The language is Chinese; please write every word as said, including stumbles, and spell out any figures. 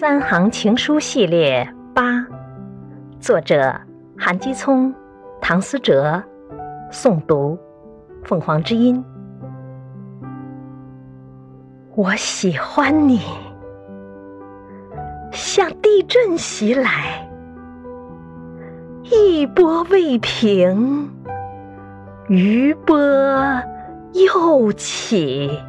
三行情书系列八，作者韩基聪、唐思哲，诵读凤凰之音。我喜欢你，像地震袭来，一波未平，余波又起。